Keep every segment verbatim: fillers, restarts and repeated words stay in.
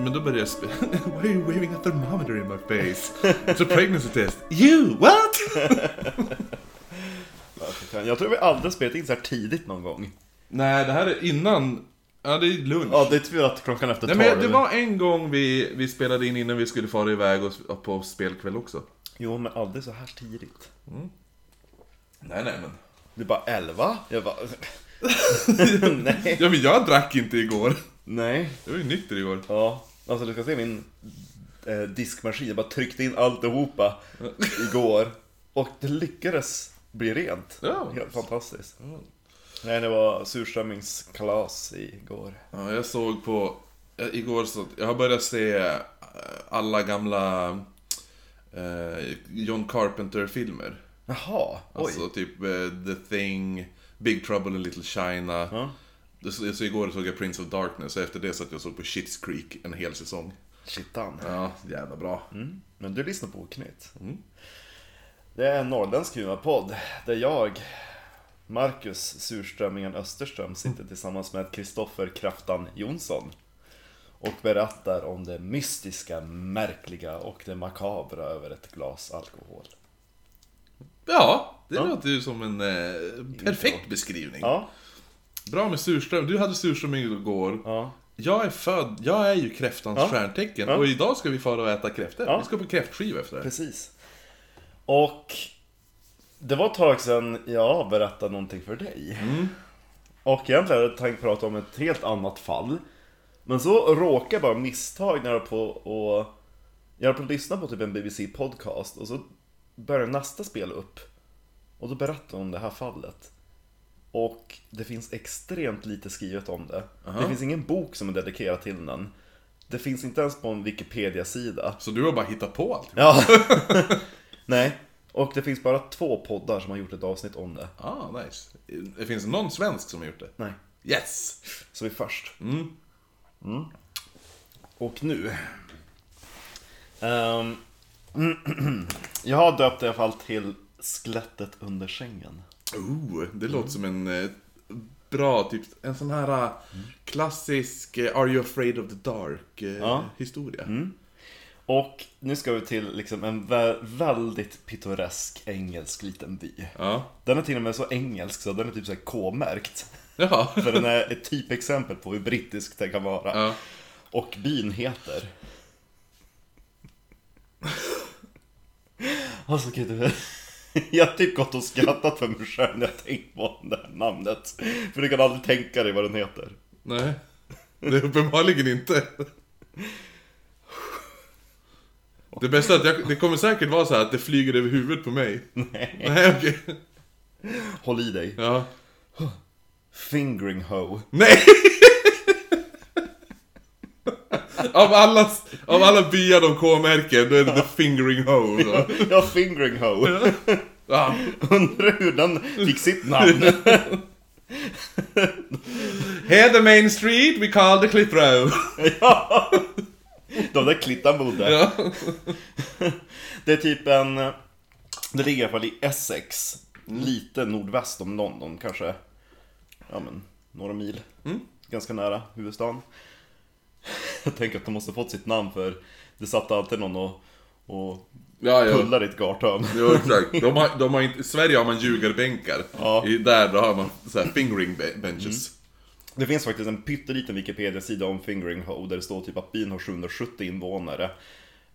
Men då började jag sp- Why are you waving a thermometer in my face? It's a pregnancy test. You, what? Jag tror vi aldrig spelat in så här tidigt någon gång. Nej, det här är innan. Ja, det är lunch. Ja, det är tur att klockan efter tolv. Nej, men det var en gång vi, vi spelade in innan vi skulle fara iväg och på spelkväll också. Jo, men aldrig så här tidigt. Mm. Nej, nej, men det är bara elva. Jag bara... Nej. Ja, men jag drack inte igår. Nej. Jag var ju nykter igår. Ja, alltså du ska se min eh, diskmaskin. Jag bara tryckte in alltihopa igår. Och det lyckades bli rent. Ja. Helt fantastiskt. Mm. Nej, det var surströmmingskalas igår. Ja, jag såg på... Igår så... Jag har börjat se alla gamla eh, John Carpenter-filmer. Jaha, oj. Alltså typ eh, The Thing, Big Trouble in Little China. Ja. Så, så igår såg jag Prince of Darkness. Och efter det så att jag såg på Schitt's Creek en hel säsong. Shittan. Ja, jävla bra. Mm. Men du lyssnar på Knit. Mm. Det är en norrländsk humorpodd där jag... Marcus Surströmingen Österström sitter tillsammans med Kristoffer Kraftan Jonsson och berättar om det mystiska, märkliga och det makabra över ett glas alkohol. Ja, det ja. låter ju som en eh, perfekt Intro. beskrivning. Ja. Bra med surström. Du hade surströmming igår. Ja. Jag är född, jag är ju kräftans ja. stjärntecken ja. och idag ska vi fara och äta kräftor. Ja. Vi ska på kräftskiva efter det. Precis. Och... Det var ett tag sedan jag berättade någonting för dig. Mm. Och egentligen hade jag tänkt prata om ett helt annat fall. Men så råkade jag bara misstag när jag var på och jag var på att lyssna på typ en B B C-podcast. Och så började nästa spel upp. Och då berättade om det här fallet. Och det finns extremt lite skrivet om det. Uh-huh. Det finns ingen bok som är dedikerad till den. Det finns inte ens på en Wikipedia-sida. Så du har bara hittat på allt? Ja. Nej. Och det finns bara två poddar som har gjort ett avsnitt om det. Ah, nice. Det finns någon svensk som har gjort det? Nej. Yes! Så vi är först. Mm. Mm. Och nu... Um. Jag har döpt i alla fall till Skelettet under sängen. Oh, det låter mm. som en bra typ... En sån här mm. klassisk Are You Afraid of the Dark ja. historia. Mm. Och nu ska vi till liksom en vä- väldigt pittoresk engelsk liten by. Ja. Den är till och med så engelsk så den är typ så här K-märkt. Ja. För den är ett typexempel på hur brittisk den kan vara. Ja. Och byn heter... Alltså, du... Jag har typ gått och skrattat för mig själv när jag tänkt på det här namnet. För du kan aldrig tänka dig vad den heter. Nej, det är uppenbarligen inte... Det bästa är att jag, det kommer säkert vara så här att det flyger över huvudet på mig. Nej. Nej, okej. Okay. Håll i dig. Ja. Fingringhoe. Nej! Av alla, av alla byar de K-märker, då är det ja. The Fingringhoe. Ja, ja, Fingringhoe. Ja. Ja. Undrar hur den fick sitt namn. Here the main street, we call the Cliff Road. Ja. De där klittan bodde. Ja. Det är typ en... Det ligger i alla fall i Essex. Lite nordväst om London, kanske. Ja, men några mil. Mm. Ganska nära huvudstaden. Jag tänker att de måste fått sitt namn för... Det satt alltid någon och... och ja, ja. pullade i ett garthörn. Ja, exakt. De har, de har inte, i Sverige har man ljugarbänkar. Ja. I, där då har man så här fingering benches. Mm. Det finns faktiskt en pytteliten Wikipedia-sida om Fingringhoe där det står typ att byn har sjuhundrasjuttio invånare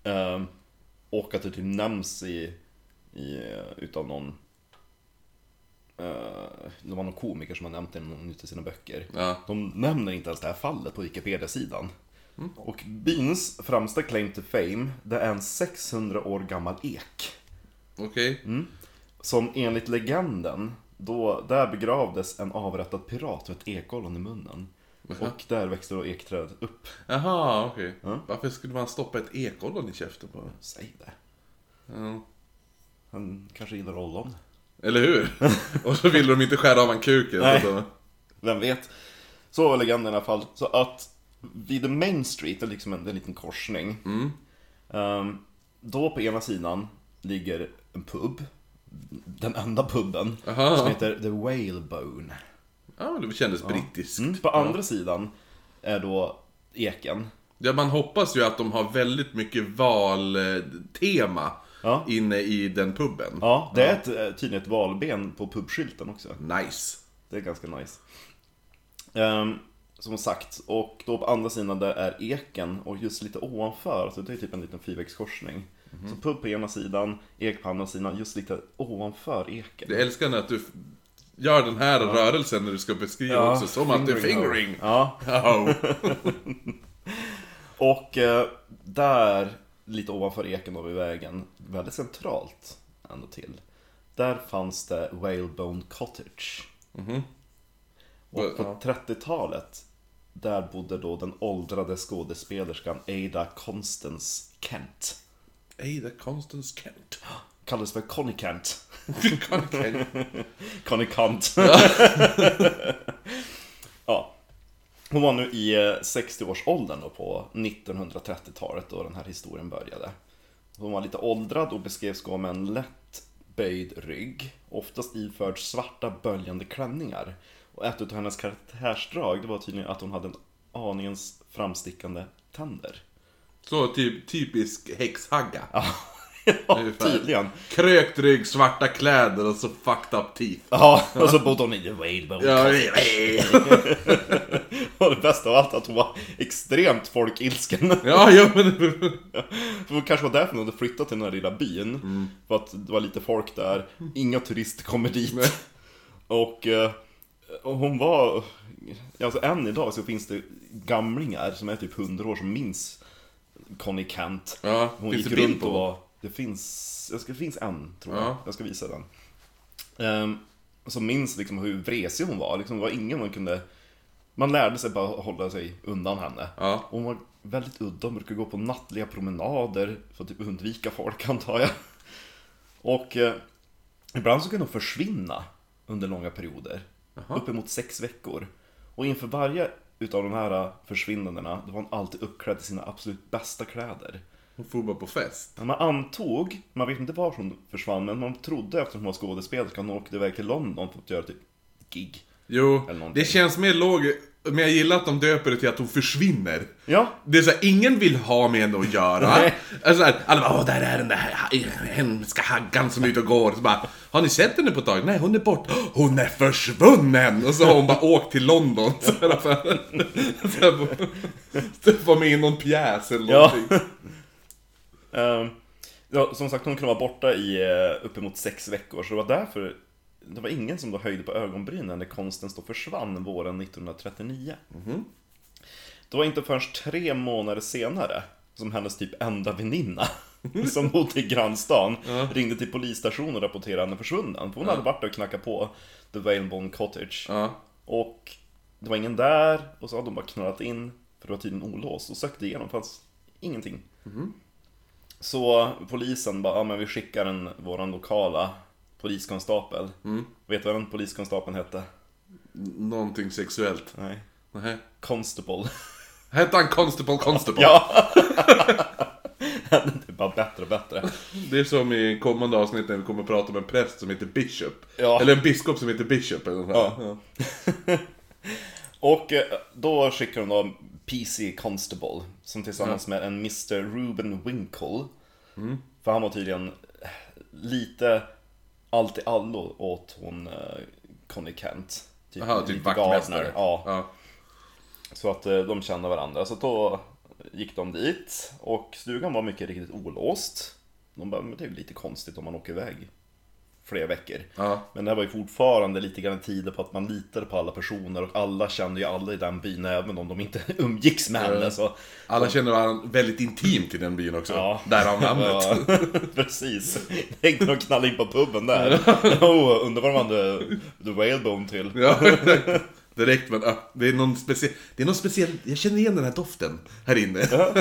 ehm, och att det typ nämns i, i utav någon eh, det var någon komiker som har nämnt det i sina böcker. Ja. De nämner inte ens det här fallet på Wikipedia-sidan. Mm. Och byns främsta claim to fame, det är en sexhundra år gammal ek. Okej. Okay. Mm. Som enligt legenden då, där begravdes en avrättad pirat med ett ekollon i munnen. Aha. Och där växte då ekträdet upp. Jaha, okej. Okay. Ja. Varför skulle man stoppa ett ekollon i käften på? Säg det. Ja. Han kanske gillar ollon. Eller hur? Och så ville de inte skära av en kuken. Nej, så. Vem vet. Så var legenden i alla fall. Så att vid Main Street, det är liksom en, en liten korsning. Mm. Um, då på ena sidan ligger en pub. Den enda puben. Aha. Som heter The Whalebone. Ja, det kändes brittiskt. Mm. På andra ja. sidan är då eken Ja, man hoppas ju att de har väldigt mycket valtema ja. inne i den puben. Ja, det är ja. ett, tydligen ett valben på pubskylten också. Nice. Det är ganska nice. Um, som sagt, och då på andra sidan där är eken och just lite ovanför, så det är typ en liten fyrvägskorsning. Mm-hmm. Så pub på ena sidan, ek på andra sidan, just lite ovanför eken. Jag älskar att du gör den här ja. rörelsen när du ska beskriva ja, också, som att det är fingering. Ja. Oh. Och eh, där, lite ovanför eken då vid vägen, väldigt centralt ändå till, där fanns det Whalebone Cottage. Mm-hmm. Och på trettiotalet, där bodde då den åldrade skådespelerskan Ada Constance Kent. Ada Constance Kent? Kallades för Connie Kent. Connie Kent. Connie Kent. Ja. Hon var nu i sextioårsåldern då på nittonhundratrettiotalet då den här historien började. Hon var lite åldrad och beskrevs gå med en lätt böjd rygg, oftast iförd svarta böljande klänningar. Och ett av hennes karaktärsdrag, det var tydligen att hon hade en aningens framstickande tänder. Så typ, typisk häxhagga. Ja, ja tydligen. Krökt rygg, svarta kläder och så fucked up teeth. Ja, och så bodde hon i Whalebone. Ja, och det bästa av allt att hon var extremt folkilsken. Ja, ja men... För det kanske var därför hon hade flyttat till den här lilla byn. Mm. För att det var lite folk där. Inga turister kommer dit. Nej. Och... Och hon var, alltså än idag så finns det gamlingar som är typ hundra år som minns Connie Kent. Ja, hon gick runt och var, det finns, jag ska, det finns en tror jag, ja. jag ska visa den. Um, som minns liksom hur vresig hon var, liksom var ingen man kunde, man lärde sig bara hålla sig undan henne. Ja. Hon var väldigt udda, hon brukade gå på nattliga promenader för att typ undvika folk antar jag. Och eh, ibland så kunde hon försvinna under långa perioder. Aha. Uppemot sex veckor. Och inför varje utav de här försvinnandena, då var hon alltid uppklädd i sina absolut bästa kläder. Hon for bara på fest. Man antog, man vet inte var hon försvann, men man trodde efter att hon var skådespelerska, hon åkte iväg till London för att göra typ gig. Jo, det känns mer logiskt. Men jag gillar att de döper det till att hon försvinner. Ja. Det är så här, ingen vill ha med henne att göra. Alltså här, alla bara, åh där är den där hemska haggan som är ute och går. Så bara, har ni sett henne på ett tag? Nej, hon är bort. Hon är försvunnen. Och så har hon bara åkt till London. Så här, så här, så här, så var med i någon pjäs eller någonting. Ja. Um, ja, som sagt, hon kunde vara borta i uppemot sex veckor. Så det var därför... Det var ingen som då höjde på ögonbrynen när konsten då försvann våren nittonhundratrettionio. Mm-hmm. Det var inte förrän tre månader senare som hennes typ enda väninna som bodde i grannstan mm. ringde till polisstationen och rapporterade henne försvunnen. För hon mm. hade varit där och knackat på The Whalebone Cottage. Mm. Och det var ingen där och så hade de bara knallat in för det var tydligen olåst och sökte igenom. Fanns ingenting. Mm-hmm. Så polisen bara, ja men vi skickar en, våran lokala... poliskonstapel. Mm. Vet du vad den poliskonstapeln hette? Någonting sexuellt. Nej. Nej. Constable. Hette han Constable Constable? Ja. Det är bara bättre och bättre. Det är som i kommande avsnitt när vi kommer att prata om en präst som heter Bishop. Ja. Eller en biskop som heter Bishop. Eller ja. Ja. Och då skickar de då P C Constable som tillsammans mm. med en mister Reuben Winkle. Mm. För han var tydligen lite... allt i allo åt hon eh, Connie Kent. Typ, aha, typ vaktmästare. Ja. Ja. Så att eh, de kände varandra. Så då gick de dit. Och stugan var mycket riktigt olåst. De bara, men det är ju lite konstigt om man åker iväg flera veckor. Ja. Men det var ju fortfarande lite grann tider på att man litade på alla personer. Och alla kände ju alla i den byn även om de inte umgicks med henne. Så alla de... kände varandra väldigt intimt i den byn också. Ja. Därav namnet. Ja, precis. Det hängde de knall in på puben där. Oh, undrar vad de hade The Whalebone till. Ja, direkt. Men det är någon speciell... Det är någon speciell... Jag känner igen den här doften här inne. Ja.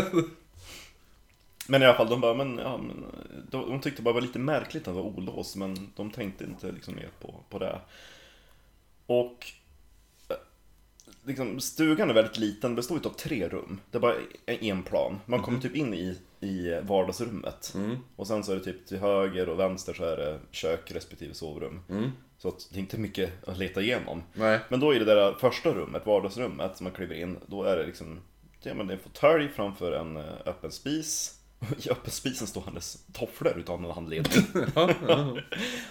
Men i alla fall, de bara, men, ja, men, de, de tyckte bara var lite märkligt att det var olåst, men de tänkte inte liksom ner på, på det. Och liksom, stugan är väldigt liten, består av tre rum. Det är bara en plan. Man kommer mm-hmm. typ in i, i vardagsrummet. Mm. Och sen så är det typ till höger och vänster så är det kök respektive sovrum. Mm. Så att det är inte mycket att leta igenom. Nej. Men då i det där första rummet, vardagsrummet, som man kliver in, då är det liksom... sitter jag med en fåtölj framför en öppen spis. I öppen spisen står hennes tofflor utan en handledning.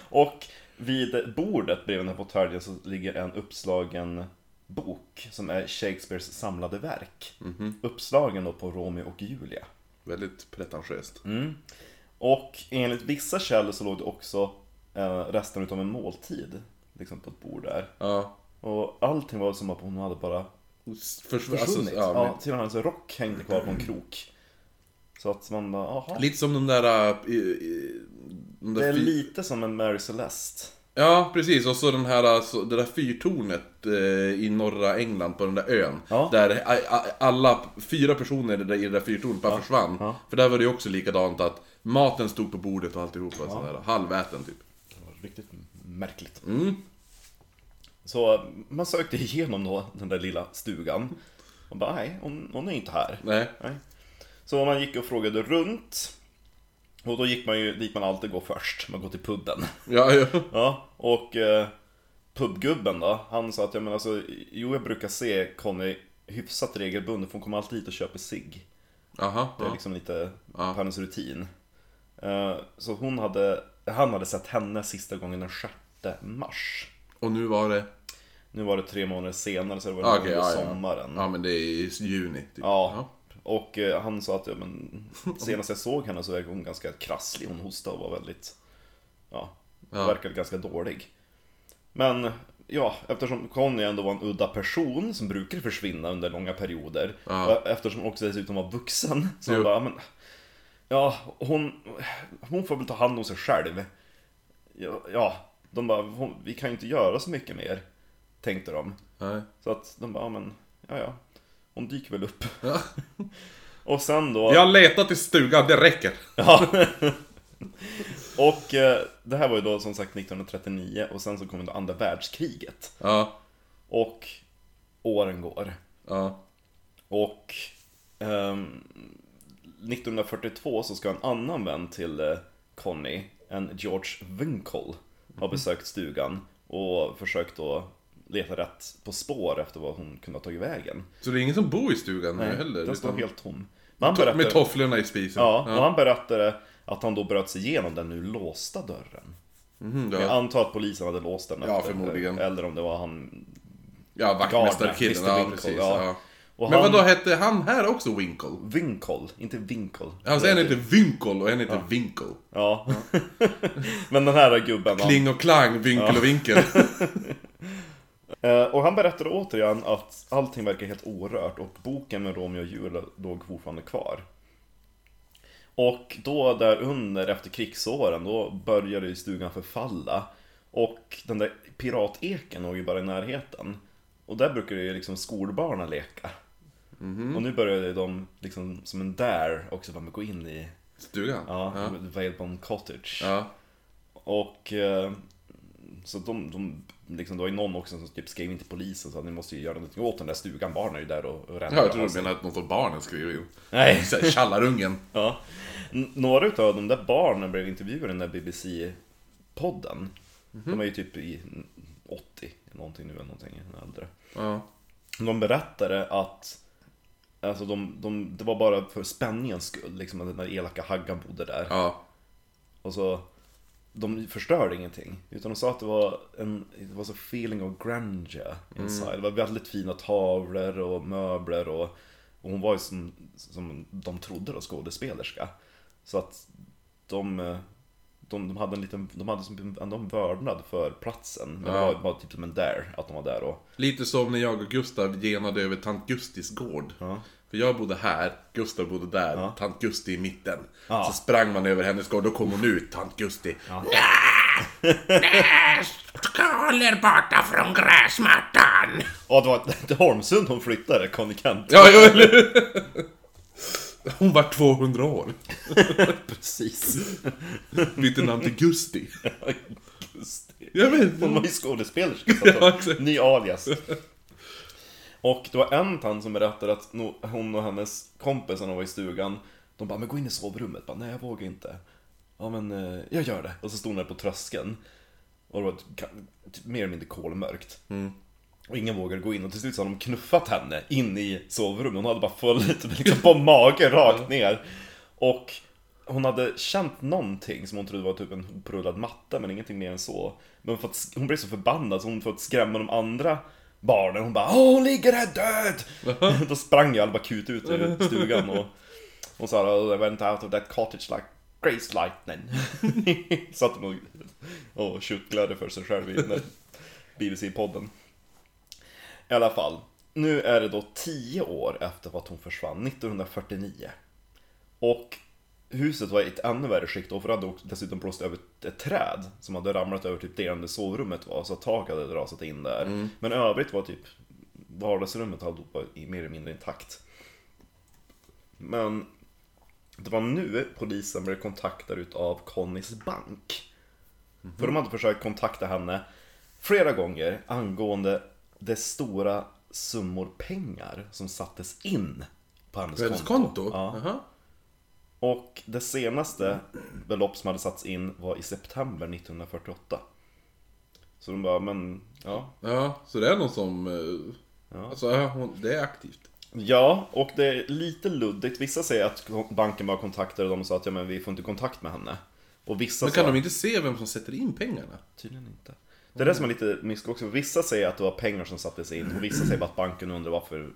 Och vid bordet bredvid den här fåtöljen så ligger en uppslagen bok som är Shakespeares samlade verk. Mm-hmm. Uppslagen då på Romeo och Julia. Väldigt pretentiöst. Mm. Och enligt vissa källor så låg det också eh, resten utav en måltid liksom på ett bord där. Ja. Och allting var som att hon hade bara försvunnit. Alltså, ja, men... ja, till och med hennes rock hängde kvar på en krok. Så att man bara, aha. Lite som de där, äh, de där... Det är lite som en Mary Celeste. Ja, precis. Och så den här, så, det där fyrtornet eh, i norra England på den där ön. Ja. Där alla fyra personer där, i det där fyrtornet bara ja. försvann. Ja. För där var det ju också likadant att maten stod på bordet och alltihopa. Ja. Sådär, halväten typ. Det var riktigt märkligt. Mm. Så man sökte igenom då, den där lilla stugan. Och bara, nej, hon, hon är inte här. Nej. nej. Så man gick och frågade runt. Och då gick man ju dit man alltid går först. Man går till pudden. Ja, ja. ja och eh, pubgubben då. Han sa att jag menar, alltså, jo, jag brukar se Connie hyfsat regelbundet. För hon kommer alltid hit och köper cigg. Aha, det är ja. liksom lite ja. på hennes rutin. Eh, så hon hade, han hade sett henne sista gången den sjätte mars. Och nu var det? Nu var det tre månader senare. Så det var ah, okay, ja, sommaren. Ja. ja, men det är i juni. Typ. Ja. ja. Och han sa att ja, men, senast jag såg henne så var hon ganska krasslig. Hon hostade och var väldigt, ja, ja. verkade ganska dålig. Men ja, eftersom Connie ändå var en udda person som brukar försvinna under långa perioder. Ja. Eftersom hon också dessutom var vuxen. Så hon bara, men, ja, hon, hon får väl ta hand om sig själv. Ja, ja de bara, hon, vi kan ju inte göra så mycket mer, tänkte de. Nej. Så att de bara, ja, men, ja, ja. Hon dyker väl upp. Ja. Och sen då... Jag har letat i stugan, det räcker. Ja. Och eh, det här var ju då som sagt nitton trettionio. Och sen så kom det andra världskriget. Ja. Och åren går. Ja. Och eh, nitton fyrtiotvå så ska en annan vän till eh, Connie, en George Winkle, mm-hmm. ha besökt stugan och försökt då leta rätt på spår efter vad hon kunde ha tagit vägen. Så det är ingen som bor i stugan? Nej, nu heller, den står utan... helt tom. Men han berättade... Med tofflorna i spisen. Ja, ja. Och han berättade att han då bröt sig igenom den nu låsta dörren. Mm, ja. Jag antar att polisen hade låst den. Ja, efter, förmodligen. Eller om det var han... Ja, vaktmästarkillen. Ja, precis. Ja. Ja. Men han... vad då hette han här också Winkle? Winkle, inte Winkle. Alltså en heter Winkle och en heter ja. Winkle. Ja. ja. Men den här gubben... Kling och klang, vinkel ja. och vinkel. Och han berättade återigen att allting verkar helt orört och boken med Romeo och Julia låg fortfarande kvar. Och då där under efter krigsåren då började ju stugan förfalla och den där pirateken låg ju bara i närheten. Och där brukade ju liksom skolbarnen leka. Mm-hmm. Och nu började de liksom som en där också bara gå in i stugan. Ja, ja. Whalebone Cottage. Ja. Och så de... de liksom, det var ju någon också som typ skrev in till polisen så att ni måste ju göra någonting åt den där stugan. Barnen är ju där och, och räddar. Ja, jag tror du menar att något av barnen skriver in. Nej. Kallarungen. Ja. N- några av de där barnen blev intervjuade i den där B B C-podden. Mm-hmm. De är ju typ i åttio någonting nu eller någonting äldre. Ja. De berättade att alltså de, de, det var bara för spänningens skull liksom, att den där elaka haggan bodde där. Ja. Och så... de förstörde ingenting. Utan de sa att det var en det var så feeling of grandeur inside. Mm. Det var väldigt fina tavlor och möbler. Och, och hon var ju som, som de trodde då, skådespelerska. Så att de, de, de hade en liten de hade som en vördnad för platsen. Men ja. det var, var typ som en där, att de var där. Och... lite som när jag och Gustav genade över tant Gustis gård. Ja. För jag bodde här, Gustav bodde där, ja. tant Gusti i mitten. Ja. Så sprang man över hennes gård, då kom hon ut, tant Gusti. Ja. Skaler borta från gräsmattan! Ja, det var till Holmsund hon flyttade, Connie Kent. Ja, ja, hon var tvåhundra år. Precis. Bytte namn till Gusti. Ja, Gusti. Jag vet. Hon var ju skådespelerska. Ja, ny alias. Och det var en tant som berättade att hon och hennes kompis när de var i stugan, de bara, men gå in i sovrummet. Bara, nej, jag vågar inte. Ja, men jag gör det. Och så stod hon där på tröskeln. Och det var typ mer eller mindre kolmörkt. Mm. Och ingen vågade gå in, och till slut så hade de knuffat henne in i sovrummet. Hon hade bara fallit liksom på magen rakt ner. Och hon hade känt någonting som hon trodde var typ en upprullad matta, men ingenting mer än så. Men för att, hon blev så förbannad så hon fått skrämma de andra barnen. Hon bara, åh hon ligger här död. Då sprang jag alla bara kut ut ur stugan. Och hon sa, oh, I went out of that cottage like Grace Lightning. Satt hon och, och tjutglade för sig själv i B B C-podden. I alla fall, nu är det då tio år efter att hon försvann, nittonhundrafyrtionio. Och huset var i ett ännu värre skick då, för hade dessutom blåst över ett träd som hade ramlat över typ det enda sovrummet var, så att tak hade rasat in där. Mm. Men övrigt var typ vardagsrummet hade varit mer eller mindre intakt. Men det var nu polisen blev kontaktad utav Connies bank. Mm. För de hade försökt kontakta henne flera gånger angående det stora summor pengar som sattes in på hennes konto. konto? Ja. Uh-huh. Och det senaste belopp som hade satts in var i september nittonhundrafyrtioåtta. Så de bara, men ja. Ja, så det är någon som ja. Alltså, det är aktivt. Ja, och det är lite luddigt. Vissa säger att banken bara kontaktade dem och sa att ja, men vi får inte kontakt med henne. Och vissa men kan sa, de inte se vem som sätter in pengarna? Tydligen inte. Det är det som är lite mysko också. Vissa säger att det var pengar som sattes in, och vissa säger bara att banken undrar varför.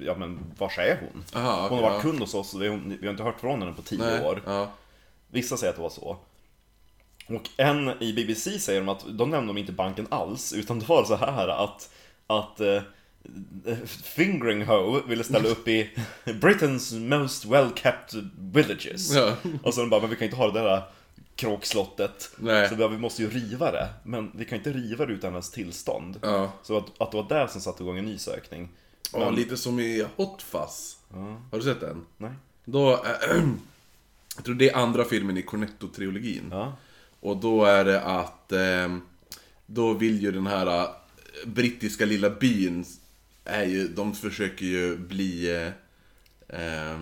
Ja men var är hon? Aha, hon har varit ja. kund hos oss, vi har inte hört från henne på tio Nej, år ja. Vissa säger att det var så. Och en i B B C säger de att de nämnde de inte banken alls, utan det var så här att Att uh, Fingringhoe ville ställa upp i Britain's most well-kept villages ja. Och så de bara, men vi kan inte ha det där kråkslottet. Nej. Så vi måste ju riva det. Men vi kan inte riva det utan ens tillstånd. Ja. Så att, att det var där som satte igång en ny sökning. Men... Ja, lite som i Hotfass. Ja. Har du sett den? Nej. Då, äh, jag tror det är andra filmen i Cornetto-trilogin. Ja. Och då är det att äh, då vill ju den här äh, brittiska lilla byn är ju, de försöker ju bli äh, äh,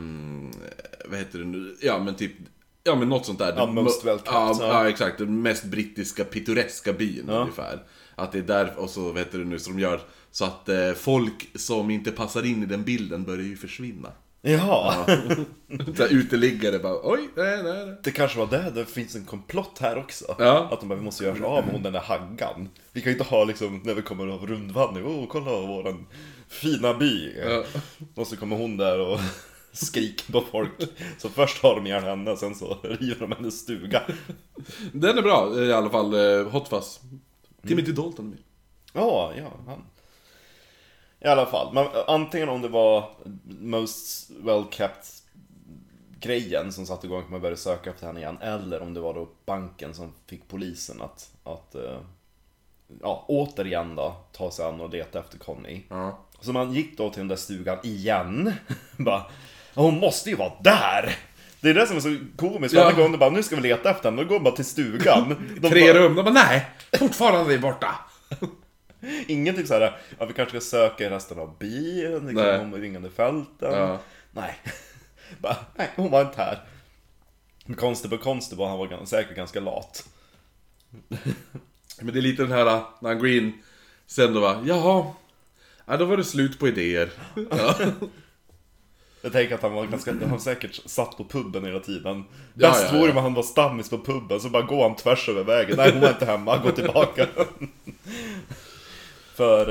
vad heter det nu? Ja, men typ ja men något sånt där ja, most welcome, ja, så. Ja exakt, den mest brittiska pittoreska byn ja. Ungefär. Att det är där och så vet du nu som de gör så att eh, folk som inte passar in i den bilden börjar ju försvinna. Jaha. Ja. Så här, uteliggare bara oj nej nej. nej. Det kanske var det det finns en komplott här också. Ja. Att de bara, vi måste göra så av med hon den där haggan. Vi kan ju inte ha liksom när vi kommer av rundvandring. Åh oh, kolla våran fina by. Ja. Och så kommer hon där och skrik på folk. Så först har de gärna henne, sen så river de hennes stuga. Den är bra, i alla fall Hotfass. Timothy Dalton är med. Ja, ja, han. I alla fall, men antingen om det var most well-kept grejen som satte igång att man började söka efter henne igen, eller om det var då banken som fick polisen att, att ja, återigen då ta sig an och leta efter Connie. Ja. Så man gick då till den där stugan igen. Bara, hon måste ju vara där. Det är det som är så komiskt. Varje gång de bara, nu ska vi leta efter henne. Då går de bara till stugan. De Tre bara, rum, de bara, nej, fortfarande är borta. Ingen typ såhär, ja, vi kanske ska söka i resten av byn. Det kan komma i ringande fälten. Ja. Nej. Bara, nej, hon var inte här. Konstable, konstable, han var ganska, säkert ganska lat. Men det är lite den här, när han går in. Sen då va, jaha. Ja, då var det slut på idéer. Ja. Jag tänker att han var ganska, han säkert satt på pubben hela tiden. Bäst ja, ja, vore ja. Han var stammis på pubben, så bara går han tvärs över vägen. Nej, hon var inte hemma, gå tillbaka. för,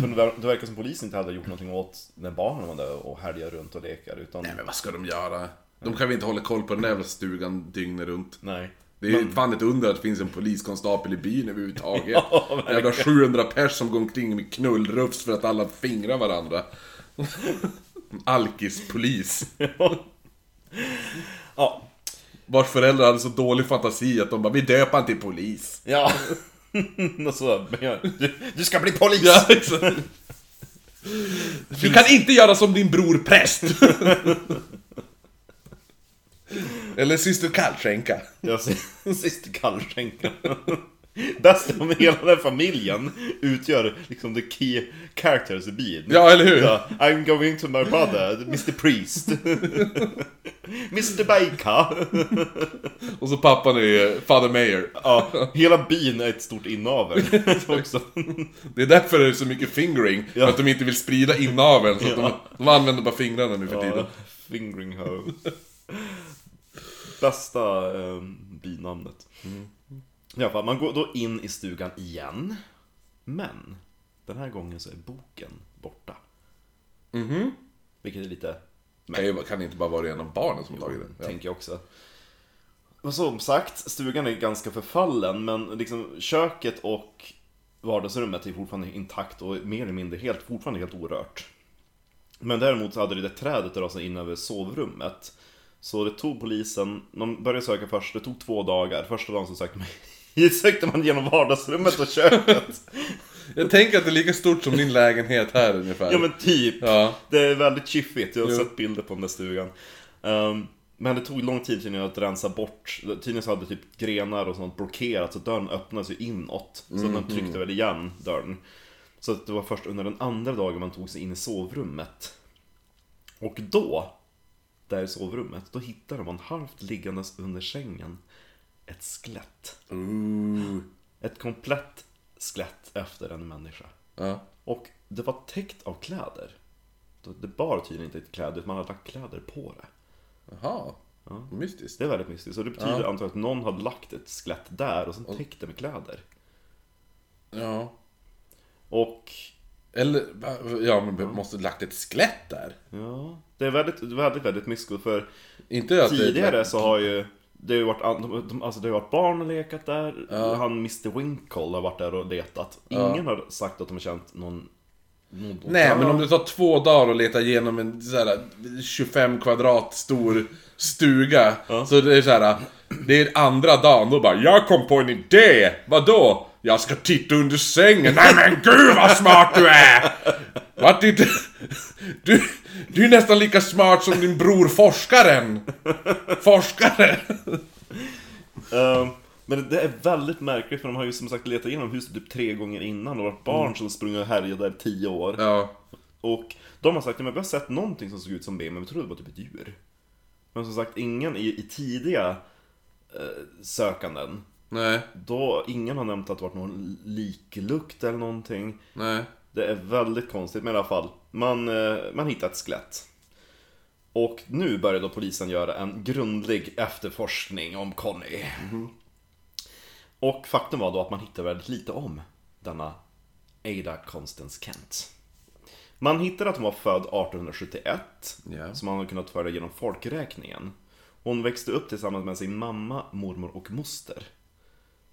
för det verkar som polisen inte hade gjort någonting åt när barnen var där och härjade runt och lekar. Utan... Nej, men vad ska de göra? De kan väl inte hålla koll på den jävla stugan dygnet runt. Nej. Det är men... fan ett under att det finns en poliskonstapel i byn överhuvudtaget. Ja, jävla sjuhundra pers som går omkring med knullrufs för att alla fingrar varandra. Alkispolis. Ja. Vars föräldrar hade så dålig fantasi att de bara, vi döper han till polis. Ja. Så, jag, du, du ska bli polis. Ja, exakt. Du kan inte göra som din bror präst. Eller syster Kallskänka. Ja, syster Kallskänka. Dustin och hela den familjen utgör liksom the key characters i bild. Ja, eller hur? Så, I'm going to my brother, mister Priest. mister Baker. Och så pappan är Father Mayor. Ja, hela bin är ett stort inavel. Det är därför det är så mycket fingering. Ja. För att de inte vill sprida inaveln. Så att ja. de, de använder bara fingrarna nu för ja, tiden. Fingringhoe. Bästa eh, binamnet. Mm. Ja, för man går då in i stugan igen. Men den här gången så är boken borta. Mhm. Vilket är lite... Men... Kan det inte bara vara det en av barnen som tagit den? Ja. Tänker jag också. Och som sagt, stugan är ganska förfallen. Men liksom köket och vardagsrummet är fortfarande intakt. Och mer eller mindre helt, fortfarande helt orört. Men däremot så hade det, det trädet rasat in över sovrummet. Så det tog polisen, de började söka först, det tog två dagar. Första dagen så sökte man, sökte man genom vardagsrummet och köket. Jag tänker att det är lika stort som din lägenhet här ungefär. Ja men typ, ja. Det är väldigt kiffigt, jag har jo. sett bilder på den där stugan. um, Men det tog lång tid innan jag att rensa bort. Tydligen så hade typ grenar och sånt blockerat, så dörren öppnades ju inåt. Så mm, de tryckte mm. väl igen dörren. Så det var först under den andra dagen man tog sig in i sovrummet. Och då... där i sovrummet, då hittade man halvt liggandes under sängen ett skelett. Ooh. Ett komplett skelett efter en människa. Uh. Och det var täckt av kläder. Det bar tydligen inte ett kläder, utan man hade lagt kläder på det. Jaha, ja. Mystiskt. Det är väldigt mystiskt. Och det betyder uh. antagligen att någon hade lagt ett skelett där och sen och... täckt det med kläder. Ja. Och... eller, ja, man måste ha lagt ett skelett där. Ja, det är väldigt, väldigt, väldigt myskigt. För inte tidigare det så har ju det har ju varit, alltså det har varit barn och lekat där. Ja. Han, mister Winkle, har varit där och letat. Ingen ja. har sagt att de har känt någon, någon nej, där. Men om du tar två dagar och letar igenom en så här, tjugofem kvadrat stor stuga. Ja. Så det är så här, det är andra dagen då bara, jag kom på en idé, vadå? Jag ska titta under sängen. Nej men gud vad smart du är. Vad du, du Du är nästan lika smart som din bror forskaren. Forskare. um, Men det är väldigt märkligt. För de har ju som sagt letat igenom huset typ tre gånger innan. Och varit barn mm. som sprungit och härjade där tio år. Ja. Och de har sagt, men vi har sett någonting som såg ut som ben, men vi trodde det var typ ett djur. Men som sagt, ingen i, i tidiga eh, sökanden. Nej. Då ingen har nämnt att det varit någon liklukt eller någonting. Nej. Det är väldigt konstigt, men i alla fall man, man hittar ett skelett. Och nu börjar då polisen göra en grundlig efterforskning om Connie. Mm. Och faktum var då att man hittade väldigt lite om denna Ada Constance Kent. Man hittade att hon var född arton sjuttioett. Yeah. Som man har kunnat föra genom folkräkningen. Hon växte upp tillsammans med sin mamma, mormor och moster.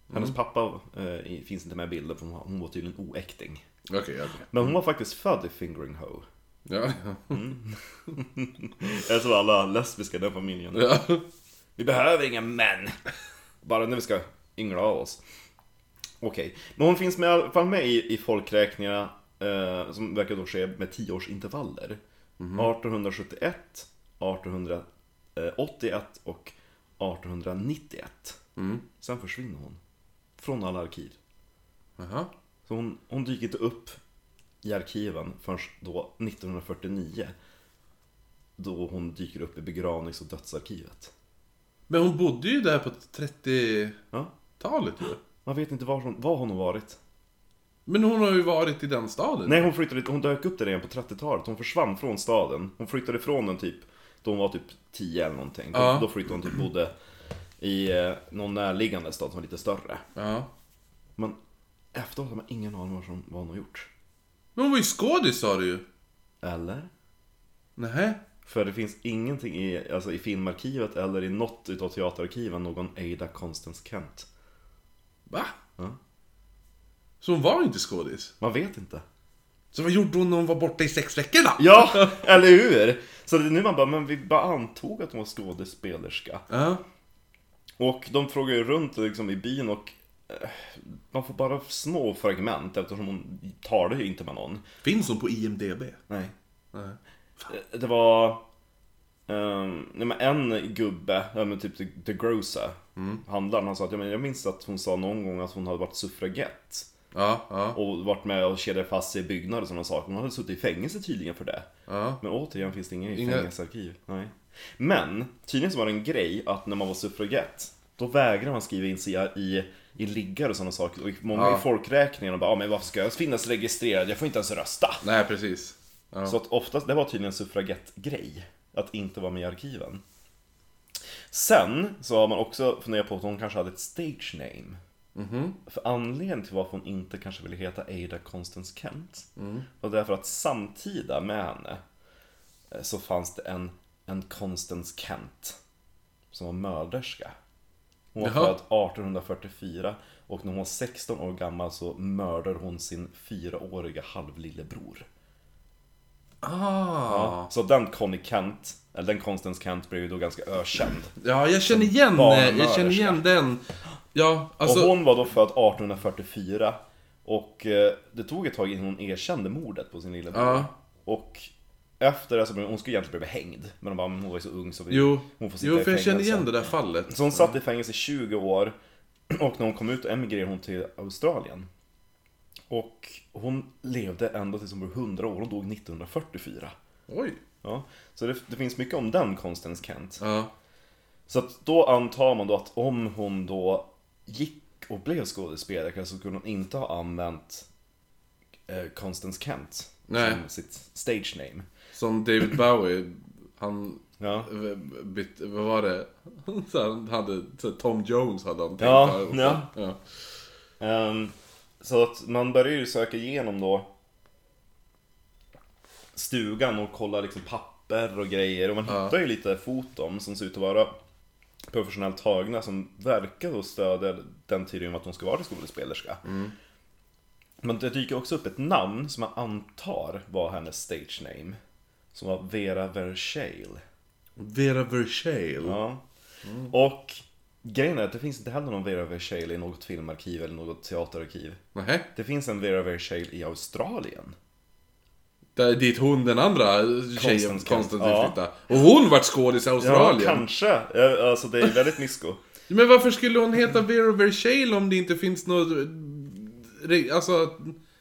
Mm. Hennes pappa eh, finns inte med i bilden, för hon var tydligen oäkting. Okay, okay. Men hon var faktiskt född i Fingringhoe. Ja. Mm. Jag tror alla lesbiska i den familjen. Ja. Vi behöver inga män. Bara när vi ska yngla av oss. Okej. Okay. Men hon finns med, i alla fall med i, i folkräkningarna eh, som verkar då ske med tioårsintervaller. Mm. arton sjuttioett, arton åttioett och arton nittioett. Mm. Sen försvinner hon från alla arkiv. Aha. Så hon, hon dyker inte upp i arkiven förrän då nittonhundrafyrtionio. Då hon dyker upp i begravnings- och dödsarkivet. Men hon bodde ju där på trettiotalet ja. ju. Man vet inte var hon, var hon har varit. Men hon har ju varit i den staden. Nej, hon flyttade, hon dök upp där igen på trettiotalet. Hon försvann från staden. Hon flyttade från den typ då hon var typ tio eller någonting. Ja. Då, då flyttade hon typ, bodde i någon närliggande stad som var lite större. Ja. Men efteråt har man ingen aning vad som var hon har gjort. Men hon var ju skådis, sa du ju. Eller? Nej. För det finns ingenting i, alltså, i filmarkivet eller i något utav teaterarkiven någon Ada Constance Kent. Va? Ja. Så hon var inte skådis? Man vet inte. Så vad gjorde hon när hon var borta i sex veckor då? Ja, eller hur? Så det är nu man bara, men vi bara antog att hon var skådespelerska. Ja. Och de frågar ju runt liksom, i byn och eh, man får bara små fragment eftersom hon tar det ju inte med någon. Finns hon på I M D B? Nej. Nej. Det var Um, nej, men en gubbe, ja, men typ The, the Grocer, mm. handlaren, han sa att ja, men jag minns att hon sa någon gång att hon hade varit suffragett. Ja, ja. Och varit med och kedjade fast sig i byggnader och sådana saker. Hon hade suttit i fängelse tydligen för det. Ja. Men återigen finns det inga i fängelsearkiv. Nej. Men tydligen så var det en grej att när man var suffragett, då vägrade man skriva in sig i, i liggar och sådana saker. Och många ja. i folkräkningarna bara, ja, men varför ska jag finnas registrerad? Jag får inte ens rösta. Nej, precis. Ja. Så att oftast, det var tydligen en suffragett-grej att inte vara med i arkiven. Sen så har man också funderat på att hon kanske hade ett stage name. Mm-hmm. För anledningen till varför hon inte kanske ville heta Ada Constance Kent mm. var därför att samtida med henne så fanns det en, en Constance Kent som var mörderska. Hon var född arton fyrtiofyra och när hon var sexton år gammal så mördade hon sin fyraåriga halvlillebror. Ah. Ja, så den Connie Kent, eller den Constance Kent, blev ju då ganska ökänd. Ja, jag känner igen, jag känner igen den. Ja, alltså... Och hon var då född arton fyrtiofyra och det tog ett tag innan hon erkände mordet på sin lillebror. Ja. Och efter det så hon skulle egentligen bli hängd, men de bara, hon var så ung så vi, jo. hon får sitta jo, i fängelse. Jo, för jag känner igen det där fallet. Så hon satt i fängelse i tjugo år och när hon kom ut emigrerade hon till Australien. Och hon levde ända tills hon var hundra år. Hon dog nittonhundrafyrtiofyra. Oj. Ja, så det, det finns mycket om den Constance Kent. Ja. Så att då antar man då att om hon då gick och blev skådespelare så kunde hon inte ha använt eh, Constance Kent. Nej. Som sitt stage name. Som David Bowie. Han... Ja. Byt, vad var det? Han hade... Tom Jones hade han tänkt. Ja, ja. ja. Um, Så att man börjar ju söka igenom då stugan och kolla liksom papper och grejer. Och man ja. hittar ju lite foton som ser ut att vara professionellt tagna som verkar då stödja den teorin att de ska vara skådespelerska. Mm. Men det dyker också upp ett namn som man antar var hennes stage name. Som var Vera Verschoyle. Vera Verschoyle? Ja. Mm. Och... grejen är att det finns inte heller någon Vera Verschoyle i något filmarkiv eller något teaterarkiv. Nähä. Det finns en Vera Verschoyle i Australien. Där dit hon, den andra tjejen, konstant flyttade. Och hon vart skådis i Australien. Ja, kanske. Alltså det är väldigt mysko. Men varför skulle hon heta Vera Verschoyle om det inte finns något... Alltså...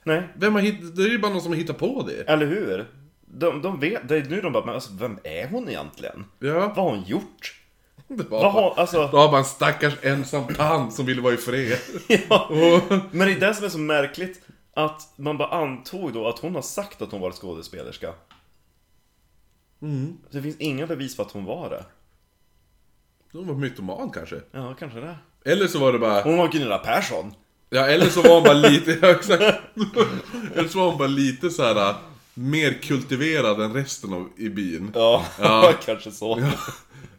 Nej. Vem har hitt... Det är ju bara någon som har hittat på det. Eller hur? De, de vet... Det är nu de bara, men alltså, vem är hon egentligen? Ja. Vad har hon gjort? Det var, Vaha, bara, alltså... det var bara en stackars ensam tant som ville vara i fred. Ja. Men det är det som är så märkligt, att man bara antog då att hon har sagt att hon var skådespelerska. Mm. Det finns inga bevis för att hon var det. Hon var mytoman kanske. Ja, kanske det. Eller så var det bara... Hon var Gunilla Persson. Ja, eller så var hon bara lite... Ja, exakt. Eller så var hon bara lite så här... mer kultiverad än resten av i byn. Ja, ja. Kanske så. Ja.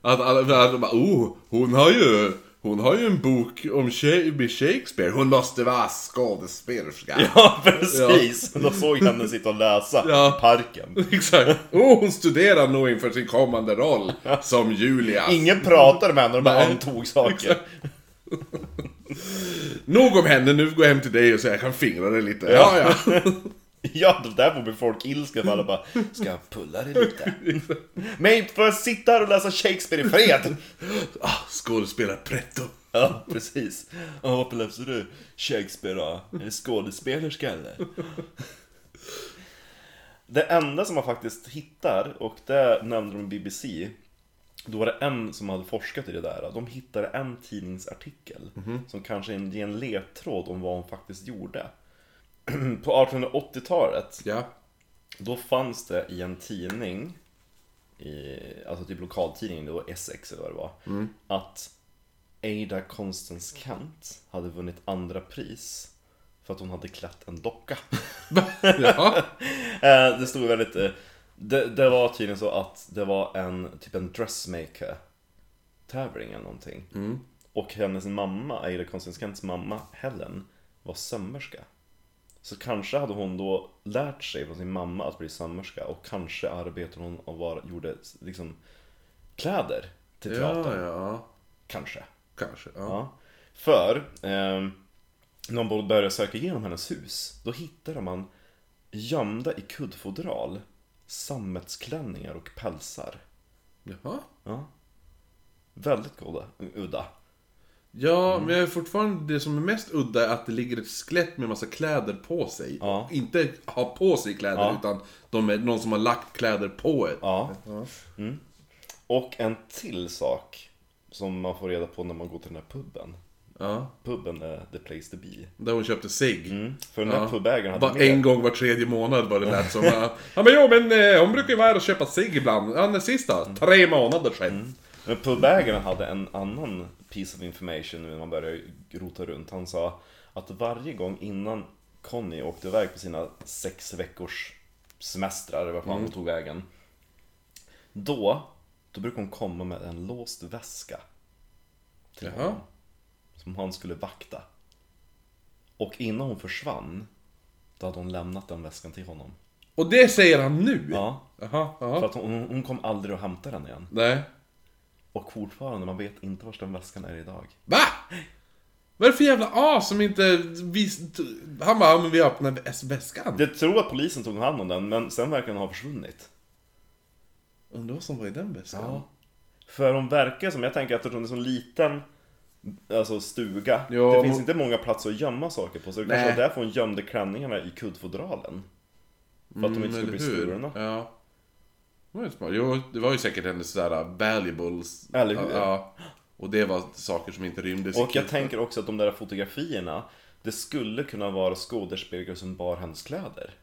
Att alla bara, oh, hon har ju hon har ju en bok om Shakespeare. Hon måste vara skådespelerska. Ja, precis. Ja. Då såg henne sitta och läsa ja. Parken. Exakt. Oh, hon studerar nog inför sin kommande roll som Julia. Ingen pratar med henne, de bara antog saker. Nog om henne, nu går jag hem till dig och säger jag kan fingra dig lite. Ja, ja. Ja, det där blir folk ilska för alla bara, ska jag pulla det lite? Men får jag sitta här och läsa Shakespeare i fred? Ah, skådespelare pretto. Ja, precis. Och vad läser du? Shakespeare då? Är det skådespelerska eller? Det enda som man faktiskt hittar, och det nämnde de B B C, då var det en som hade forskat i det där. De hittade en tidningsartikel mm-hmm. som kanske ger en ledtråd om vad hon faktiskt gjorde. På artonhundraåttiotalet ja. Då fanns det i en tidning i, alltså typ lokaltidningen, det var Essex eller vad det var mm. att Ada Constance Kent hade vunnit andra pris för att hon hade klätt en docka. Ja. Det stod väldigt det, det var tydligen så att det var en typ en dressmaker tävling eller någonting mm. och hennes mamma, Ada Constance Kents mamma Helen, var sömmerska. Så kanske hade hon då lärt sig från sin mamma att bli sömmerska. Och kanske arbetade hon och var, gjorde liksom kläder till teatern. Ja, ja. Kanske. Kanske, ja. Ja. För eh, när de började söka igenom hennes hus, då hittade man gömda i kuddfodral sammetsklänningar och pälsar Jaha. Ja. Väldigt goda, udda. Ja, mm. men jag är fortfarande det som är mest udda är att det ligger ett skelett med massa kläder på sig. Ja. Inte ha på sig kläder, ja. Utan de är någon som har lagt kläder på ett. Ja. Ja. Mm. Och en till sak som man får reda på när man går till den här puben. Ja. Puben är the place to be. Där hon köpte sig. Mm. För den här ja. Pubägaren hade bara med... en gång var tredje månad var det där som var... Ja men jo, men eh, hon brukar ju vara här och köpa sig ibland. Ja, den sista, mm. tre månader sedan. Mm. Men pubägaren hade en annan piece of information när man började rota runt. Han sa att varje gång innan Connie åkte iväg på sina sex veckors semestrar, eller varför mm. han tog vägen, då, då brukade hon komma med en låst väska till honom, som han skulle vakta. Och innan hon försvann, då hade hon lämnat den väskan till honom. Och det säger han nu? Ja, aha, aha. För att hon, hon kom aldrig att hämta den igen. Nej. Och fortfarande, man vet inte var den väskan är idag. Va? Vad är det för jävla as som inte... Vis... Han bara, ja, men vi öppnade väskan. Jag tror att polisen tog hand om den, men sen verkar den ha försvunnit. Undrar vad som var i den väskan? Ja. För de verkar som, jag tänker att det är en sån liten alltså stuga. Jo, det finns hon... inte många platser att gömma saker på. Så det kanske därför hon gömde klänningarna i kuddfodralen. För att mm, de inte skulle bli stulna. Ja. Jo, det var ju säkert hennes sådär valuables. Eller hur? Ja, och det var saker som inte rymdes. Och jag tänker också att de där fotografierna, det skulle kunna vara skådespelare som bar hennes kläder.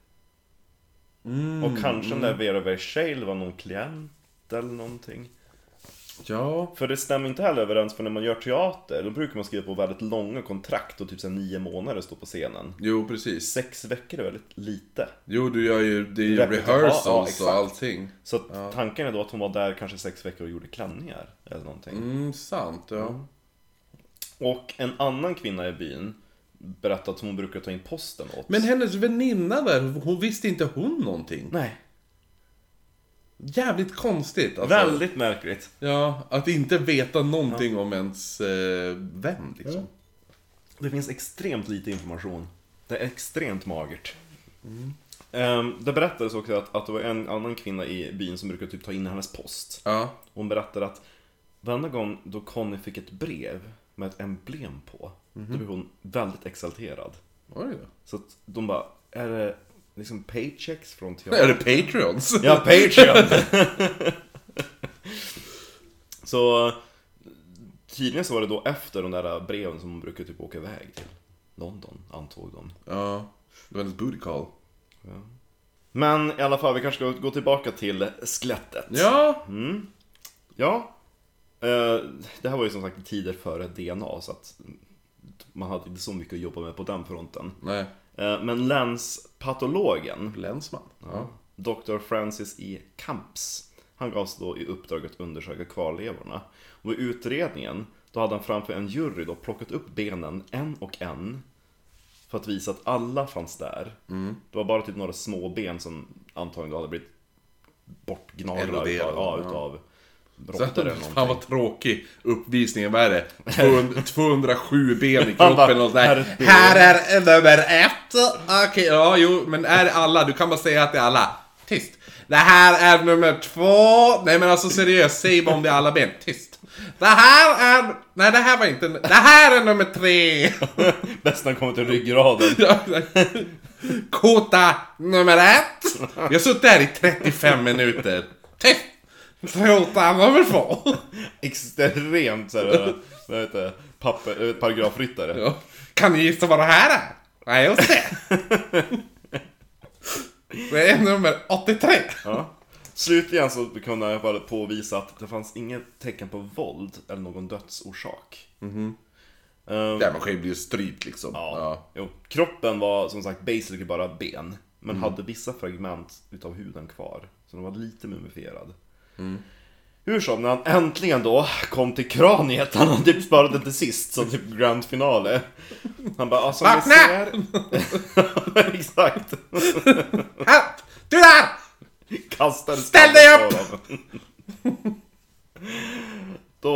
Mm, och kanske mm. den där Vera Verschoyle var någon klient eller någonting. Ja. För det stämmer inte heller överens, för när man gör teater, då brukar man skriva på väldigt långa kontrakt och typ så nio månader står på scenen. Jo, precis. Sex veckor är väldigt lite. Jo, du gör ju, det är ju rehearsals ja, och allting. Så ja. Tanken är då att hon var där kanske sex veckor och gjorde klänningar eller någonting. Mm, sant, ja. Mm. Och en annan kvinna i byn berättade att hon brukar ta in posten åt. Men hennes väninna där, hon visste inte hon någonting. Nej. Jävligt konstigt alltså. Väldigt märkligt. Ja, att inte veta någonting ja. Om ens eh, vän liksom. Ja. Det finns extremt lite information. Det är extremt magert. Mm. um, Det berättades också att, att det var en annan kvinna i byn som brukade typ ta in hennes post. Ja. Hon berättade att varje gång då Connie fick ett brev med ett emblem på, mm-hmm. då blev hon väldigt exalterad. Oj då. Så att de bara, är det liksom paychecks från teater? Är det Patreons? Ja, Patreon! Så tydligen så var det då efter de där breven som hon brukar typ åka iväg till London, antog de. Ja, det var en booty call. Ja. Men i alla fall, vi kanske ska gå tillbaka till skelettet. Ja! Mm. Ja. Det här var ju som sagt tider före D N A, så att man hade inte så mycket att jobba med på den fronten. Nej. Men länspatologen, länsman, ja. doktor Francis I Camps, han gavs då i uppdrag att undersöka kvarlevorna. Och i utredningen, då hade han framför en jury då plockat upp benen en och en för att visa att alla fanns där. Mm. Det var bara typ några små ben som antagligen hade blivit bortgnarrade ja, utav råttor. Han var tråkig uppvisningen, vad är det? tvåhundrasju ben i kroppen och sådär. Här är nummer ett. Okej, okay, ja, jo, men är det alla? Du kan bara säga att det är alla. Tyst. Det här är nummer två. Nej, men alltså seriöst, säg bara om det är alla ben. Tyst. Det här är... Nej, det här var inte... Det här är nummer tre. Bästan kommer till ryggraden. Kota nummer ett. Jag har suttit där i trettiofem minuter. Tyst. Förlåta, vad vill få? Extremt så här, vad heter papper, paragrafryttare. Ja. Kan ni gissa vad det här är? Nej, jag ser. Det är nummer åttiotre. Ja. Slutligen så kunde jag bara påvisa att det fanns inget tecken på våld eller någon dödsorsak. Mhm. Um, det här man själv blir strypt liksom. Ja. Ja. Jo. Kroppen var som sagt basically bara ben, men mm. hade vissa fragment utav huden kvar, så den var lite mumifierad. Mm. Hur som, när han äntligen då kom till kraniet, han hade typ sparat det till sist som typ grand finale. Han bara, ah, som ni ser. Exakt. Help! Du där! Kastade ställ dig upp! Då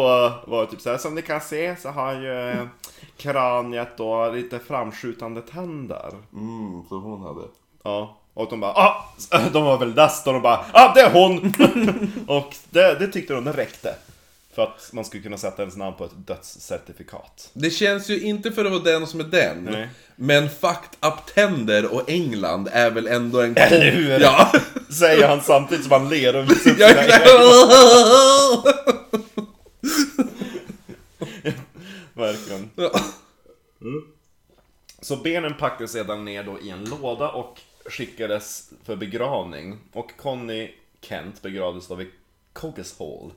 var det typ så här, som ni kan se så har ju kraniet då lite framskjutande tänder. Mm, så hon hade. Ja. Och de bara, ah, de var väl dast. Och de bara, ah, det är hon. Och det, det tyckte de, det räckte för att man skulle kunna sätta ens namn på ett dödscertifikat. Det känns ju inte för att vara den som är den. Nej. Men fucked up tänder och England är väl ändå en... Eller hur? Ja. Säger han samtidigt som han ler och visar upp sina äglar. Verkligen. Ja. Mm. Så benen packades sedan ner då i en låda och skickades för begravning. Och Connie Kent begravdes då vid Kogeshall,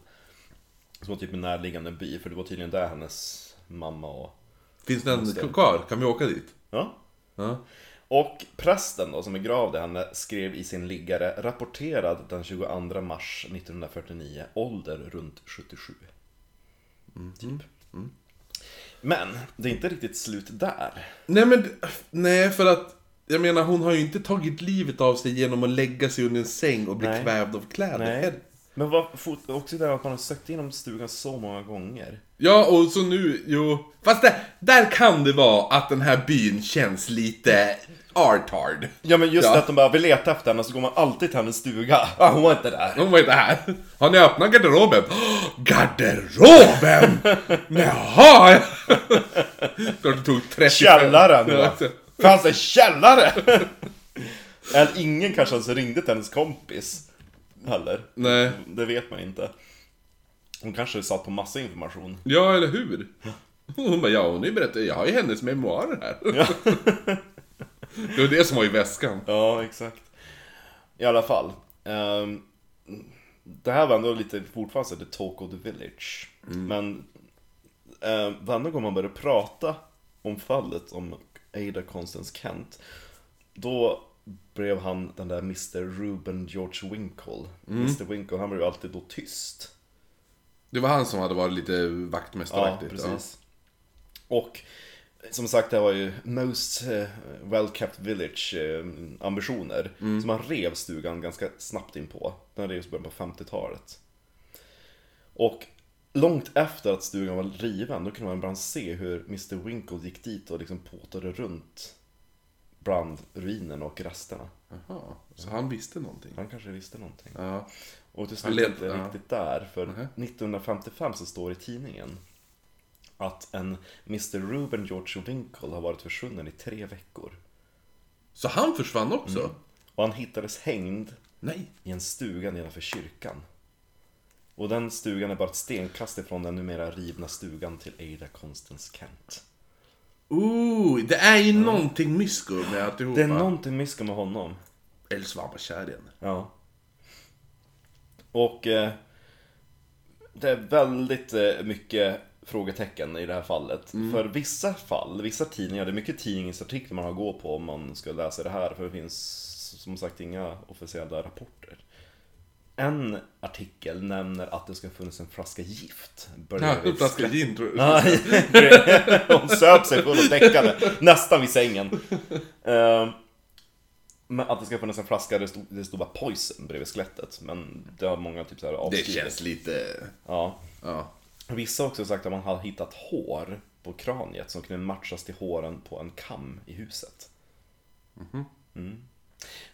som var typ en närliggande by, för det var tydligen där hennes mamma och... Finns det en kvar? Kan vi åka dit? Ja. Ja. Och prästen då som begravde henne skrev i sin liggare, rapporterad den tjugondra mars nittonhundrafyrtionio, ålder runt sjuttiosju. Mm. Typ. Mm. Men det är inte riktigt slut där. Nej, men nej, för att jag menar, hon har ju inte tagit livet av sig genom att lägga sig under en säng och bli nej. kvävd av kläder. Nej. Men vad, också det att man har sökt inom stugan så många gånger. Ja, och så nu, jo. Fast det, där kan det vara att den här byn känns lite artard. Ja, men just ja. att de bara vill leta efter henne, så går man alltid till hennes stuga. Ah, hon var inte där. Hon var inte här. Har ni öppnat garderoben? Oh, garderoben! Jaha! Det tog trettio. Källaren då. Fanns det källare? Eller ingen kanske alltså ringde till hennes kompis heller. Nej. Det vet man inte. Hon kanske satt på massa information. Ja, eller hur? Hon bara, ja, hon är berättad. Jag har ju hennes memoarer här. Ja. Det var det som var i väskan. Ja, exakt. I alla fall. Um, det här var ändå lite fortfarande The Talk of the Village. Mm. Men um, varenda gång man började prata om fallet, om Ada Constance Kent, då blev han den där mister Reuben George Winkle. Mm. mister Winkle, han var ju alltid då tyst. Det var han som hade varit lite vaktmästaraktigt. Ja, precis. Ja. Och som sagt, det var ju most well-kept village ambitioner. Mm. Som han rev stugan ganska snabbt in på. Den revs början på femtiotalet. Och långt efter att stugan var riven, då kunde man bara se hur mister Winkle gick dit och liksom påtade runt bland ruinen och rasterna. Jaha, så han visste någonting. Han kanske visste någonting. Ja. Och till slut inte ja. riktigt där, för uh-huh. nittonhundrafemtiofem så står det i tidningen att en mister Reuben George Winkle har varit försvunnen i tre veckor. Så han försvann också? Mm. Och han hittades hängd Nej. i en stuga nedanför kyrkan. Och den stugan är bara ett stenkast ifrån den numera rivna stugan till Ada Constance Kent. Ooh, det är ju mm. någonting mysko med alltihopa. Det är någonting mysko med honom. Eller så var han bara kär igen. Ja. Och eh, det är väldigt eh, mycket frågetecken i det här fallet. Mm. För vissa fall, vissa tidningar, det är mycket tidningsartiklar man har gå på om man ska läsa det här. För det finns som sagt inga officiella rapporter. En artikel nämner att det ska funnits en flaska gift. Ja, en flaska gin tror jag. Hon söp sig full och däckade nästan vid sängen. Uh, men att det ska funnits en flaska, det stod, det stod bara poison bredvid skelettet. Men det har många typ så här avskrivet. Det känns lite... Ja. Ja. Vissa har också sagt att man har hittat hår på kraniet som kunde matchas till håren på en kam i huset. Mm-hmm. Mm.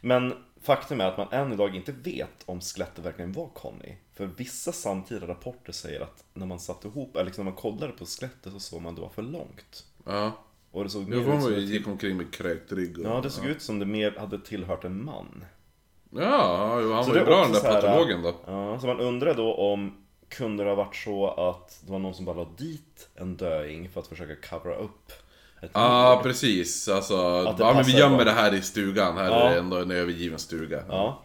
Men faktum är att man än idag inte vet om skelettet verkligen var Connie. För vissa samtida rapporter säger att när man satt ihop, eller liksom när man kollade på skelettet, så såg man att det var för långt. Ja. Och det såg mer ut som... gick omkring med kräktrygg. Och... Ja, det såg ja. ut som det mer hade tillhört en man. Ja, jo, han så var ju bra den där här, patologen då. Ja, så man undrar då om kunde det ha varit så att det var någon som bara la dit en döing för att försöka covera upp. Ja, ah, precis. Alltså, ja, men vi gömmer bra. det här i stugan. Här ja. är det ändå en övergiven stuga. Ja.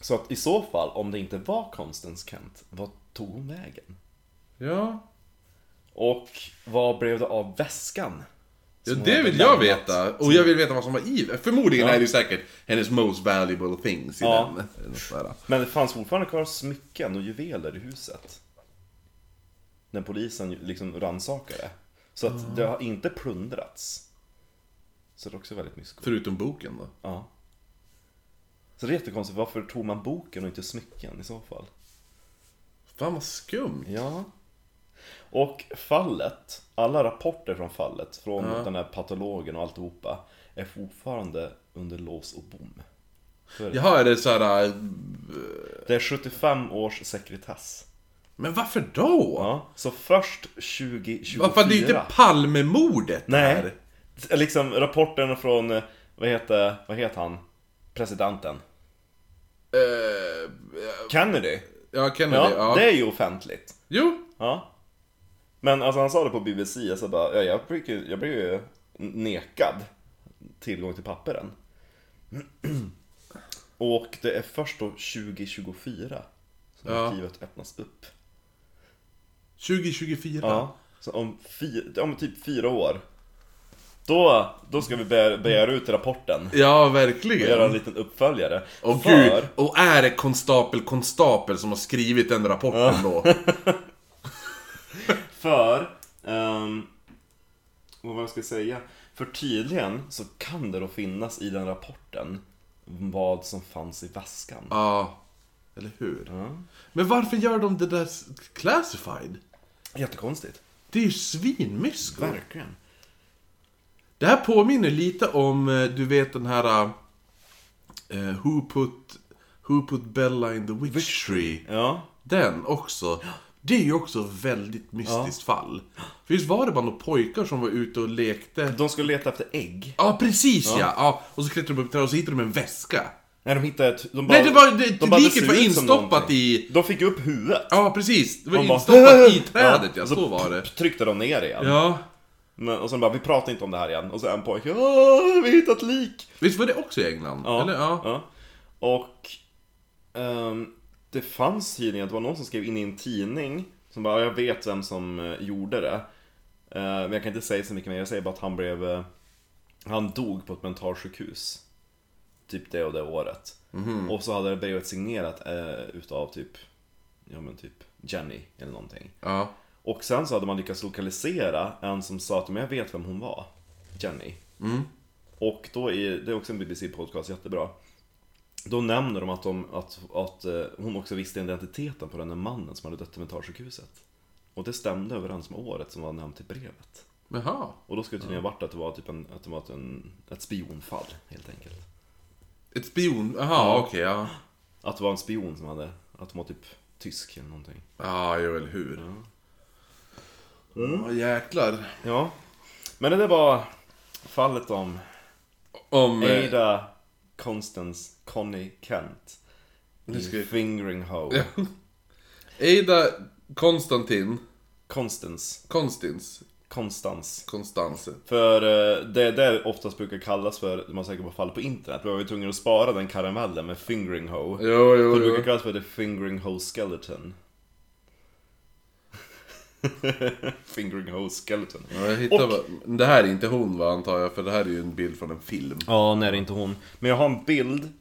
Så att i så fall, om det inte var Constance Kent, vad tog hon vägen? Ja. Och vad blev det av väskan? Ja, det vill jag veta. Och jag vill veta vad som var i. Förmodligen ja. är det säkert hennes most valuable things i ja. den. Men det fanns fortfarande kvar smycken och juveler i huset när polisen liksom rannsakade. Så att det har inte plundrats. Så det är också väldigt mysko. Förutom boken då? Ja. Så det är jättekonstigt. Varför tog man boken och inte smycken i så fall? Fan vad skumt. Ja. Och fallet, alla rapporter från fallet, från ja. den här patologen och alltihopa, är fortfarande under lås och bom. Så är det. Jaha, är det såhär... Det är sjuttiofem års sekretess. Men varför då? Ja, så först tjugo tjugofyra. Varför, det är ju inte Palmemordet här. Nej, liksom rapporten från, vad heter, vad heter han? Presidenten. Uh, Kennedy. Ja, Kennedy, ja, ja. Det är ju offentligt. Jo. Ja. Men alltså han sa det på B B C, alltså bara, ja, jag blir jag blir ju nekad tillgång till papperen. Och det är först då tjugo tjugofyra som ja. arkivet öppnas upp. tjugo tjugofyra? Ja, så om, fi- om typ fyra år. Då, då ska vi begära, begära ut rapporten. Ja, verkligen. Och göra en liten uppföljare. Och, för... gud, och är det konstapel konstapel som har skrivit den rapporten ja. då? För, um, vad ska jag säga? För tydligen så kan det då finnas i den rapporten vad som fanns i väskan. Ja, eller hur? Ja. Men varför gör de det där classified? Jättekonstigt. Det är ju svinmysko. Verkligen. Det här påminner lite om, du vet den här uh, Who put Who put Bella in the witch, witch tree. Ja. Den också. Det är ju också ett väldigt mystiskt ja. fall. För visst var det bara några pojkar som var ute och lekte. De skulle leta efter ägg. Ja, precis ja. ja. ja. Och så klättrade de upp där och så hittade de en väska. Nej, de hittade ett... De bara, nej, det var... Det, de bara, liket det var instoppat i... De fick upp huvudet. Ja, precis. Det var de instoppat bara, i trädet, ja. Så var det. Tryckte de ner igen. Ja. Men, och sen bara, vi pratar inte om det här igen. Och så en pojke, åh, vi hittat lik. Visst var det också i England? Ja, eller? Ja. ja. Och um, det fanns tidningar. Det var någon som skrev in i en tidning som bara, jag vet vem som gjorde det, uh, men jag kan inte säga så mycket mer. Jag säger bara att han blev uh, han dog på ett mentalsjukhus typ det och det året. Mm-hmm. Och så hade det brevet signerat uh, utav typ, ja, men typ Jenny eller någonting. Ja. Och sen så hade man lyckats lokalisera en som sa att, men jag vet vem hon var, Jenny. Mm. Och då är det är också en B B C-podcast, jättebra. Då nämner de att, de, att, att hon också visste identiteten på den här mannen som hade dött i mentalsjukhuset. Och det stämde överens med året som var nämnt i brevet. Jaha. Och då skulle det ju ha varit att det var typ en, att det var ett, en, ett spionfall, helt enkelt. Ett spion? Jaha, ja. okej, okay, ja. Att det var en spion som hade, att de var typ tysk eller någonting. Ja, jag vet hur. Ja. Mm. Oh, jäklar. Ja. Men det där var fallet om om Ada eh... Constance Connie Kent i ska... Fingringhoe. Ada Konstantin Constance Constance Constance Constance. För det där oftast brukar kallas för, man säger på fall på internet, vi var ju tvungna att spara den karamellen med Fingringhoe. Jo, jo, det brukar kallas för The Fingringhoe skeleton. Fingringhoe skeleton. Ja, jag hittar. Och, det här är inte hon, va, antar jag, för det här är ju en bild från en film. Ja, nej, det är inte hon. Men jag har en bild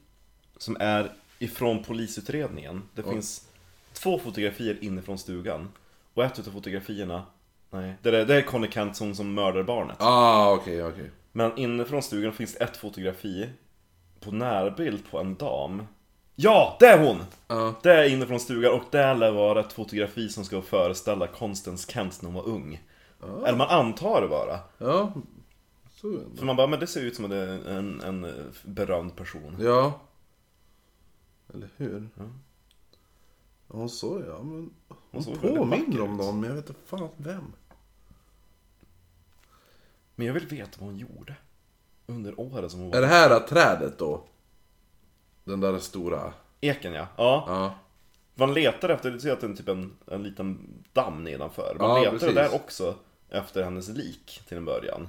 som är ifrån polisutredningen. Det ja. finns två fotografier inifrån stugan. Och ett av fotografierna, nej, det är, det är Connie Kent som, som mördar barnet. Ah, okej, okay, okej okay. Men inifrån stugan finns ett fotografi på närbild på en dam. Ja, det är hon! Uh. Det är inifrån stugan, och det lär vara ett fotografi som ska föreställa Constance Kent när hon var ung. Uh. Eller man antar det bara. Ja, så är det. För man bara, men det ser ut som att det är en, en berömd person. Ja. Eller hur? Ja, ja så är jag. Men hon hon påminner om någon, men jag vet inte fan vem. Men jag vill veta vad hon gjorde under året som hon var. Är det här, här trädet då? Den där stora... Eken, ja. Ja. ja. Man letar efter, du ser att det är typ en, en liten damm nedanför. Man ja, letar precis. där också efter hennes lik till en början.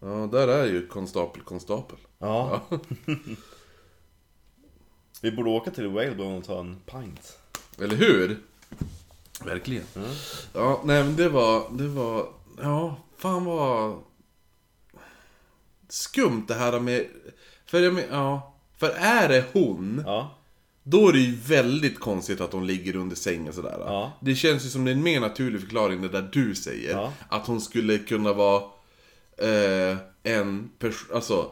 Ja, där är ju konstapel, konstapel. Ja. ja. Vi borde åka till Whalebone och ta en pint. Eller hur? Verkligen. Mm. Ja, nej men det var... Det var... Ja, fan vad... Skumt det här med... För jag menar... Ja... För är det hon, ja. då är det ju väldigt konstigt att hon ligger under sängen sådär. Ja. Det känns ju som en mer naturlig förklaring, det där du säger. Ja. Att hon skulle kunna vara eh, en person, alltså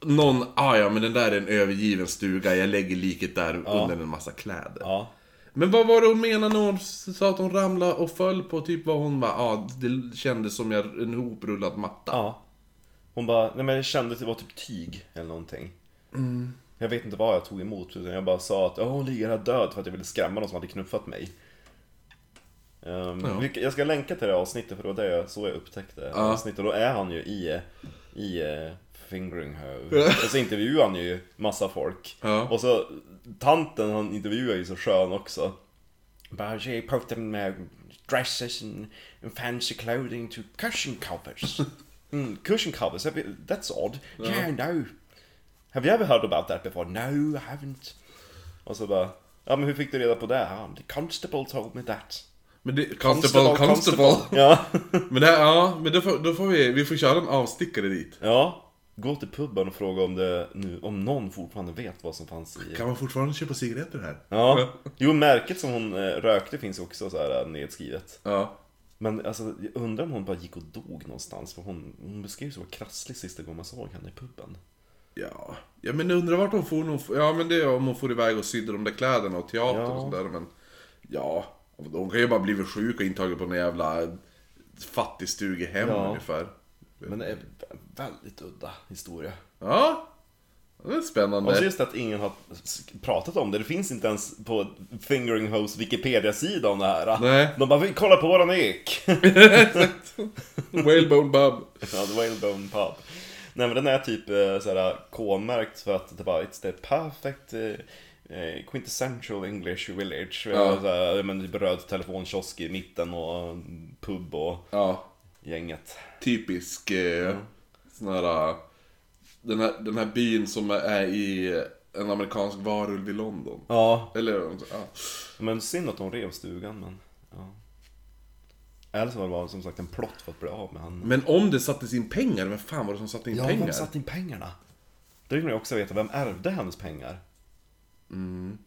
någon, ah ja men den där är en övergiven stuga, jag lägger liket där ja. under en massa kläder. Ja. Men vad var det hon menade när hon sa att hon ramlade och föll på typ vad hon var, ah, det kändes som jag, en hoprullad matta. Ja. Hon bara, nej men det kändes, det var typ tyg eller någonting. Mm. Jag vet inte vad jag tog emot, utan jag bara sa att åh, hon ligger här död, för att jag ville skrämma någon som hade knuffat mig. Um, ja. Jag ska länka till det avsnittet, för det var det jag, så jag upptäckte ja. avsnittet. Och då är han ju i, i Fingringhoe. Och så intervjuar han ju massa folk. Ja. Och så tanten han intervjuar ju så skön också. Bara, she put them uh, dresses and, and fancy clothing to cushion covers. Mm, cushion covers, that's odd. Ja. Yeah, no. Have you ever heard about that before? No, I haven't. Och så bara, ja men hur fick du reda på det? The constable told me that. Men det, constable, constable, constable. Ja. Men det, ja, men då får, då får vi, vi får köra en avstickare dit. Ja. Gå till pubben och fråga om det nu, om någon fortfarande vet vad som fanns i. Kan man fortfarande köpa cigaretter här? Ja. Jo, märket som hon rökte finns också så här nedskrivet. Ja. Men alltså, jag undrar om hon bara gick och dog någonstans, för hon, hon beskrev sig vara krasslig sista gången man såg henne i pubben. Ja, ja men jag undrar vart hon får hon, ja men det är om hon får iväg och sydde de där kläderna och teater ja. och sådär, men ja, hon kan ju bara blivit sjuk och intagen på en jävla fattigstugehem ja. ungefär. Men det är väldigt udda historia. Ja, det är spännande. Och så just att ingen har pratat om det. Det finns inte ens på Fingringhoes Wikipedia-sida om det här. Nej. De bara, vi kollar på våran ek. Whalebone pub. Ja, the Whalebone pub. Nej, men den är typ såhär K-märkt för att det bara, it's the perfect eh, quintessential English village. Ja. Såhär, men typ röd telefonkiosk i mitten och pub och... Ja. Gänget. Typisk eh, mm. sån här, den här den här byn som är i en amerikansk varulv i London. Ja. Eller ja. Men synd att de rev stugan, men ja. Eller så var det bara, som sagt, en plott för att bli av med han. Men om det sattes in pengar, vem fan var det som satte in ja, pengar? Ja, vem satte in pengarna? Då vill jag också veta, vem ärvde hennes pengar? Mm.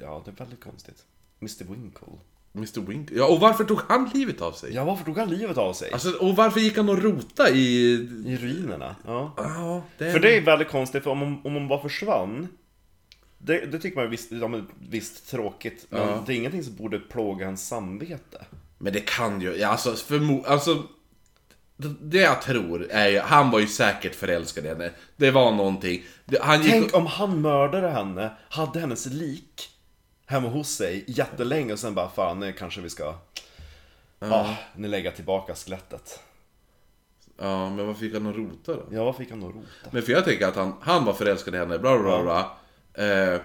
Ja, det är väldigt konstigt. mister Winkle. mister Winkle. Ja, och varför tog han livet av sig? Ja, varför tog han livet av sig? Alltså, och varför gick han och rota i... I ruinerna? Ja. Ah, den... För det är väldigt konstigt, för om hon, om hon bara försvann... Det, det tycker man är visst, ja, visst tråkigt, men ja. det är ingenting som borde plåga hans samvete. Men det kan ju... Ja, alltså, förmo- alltså, det jag tror är ju... Han var ju säkert förälskad i henne. Det var någonting. Han gick... Tänk om han mördade henne, hade hennes lik... hemma hos sig jättelänge och sen bara, fan, nu kanske vi ska mm. ah, nu lägga tillbaka skelettet. Ja, men vad fick han att rota då? Ja, vad fick han att rota? Men för jag tänker att han, han var förälskad i henne, bla bla bla. Mm. Eh,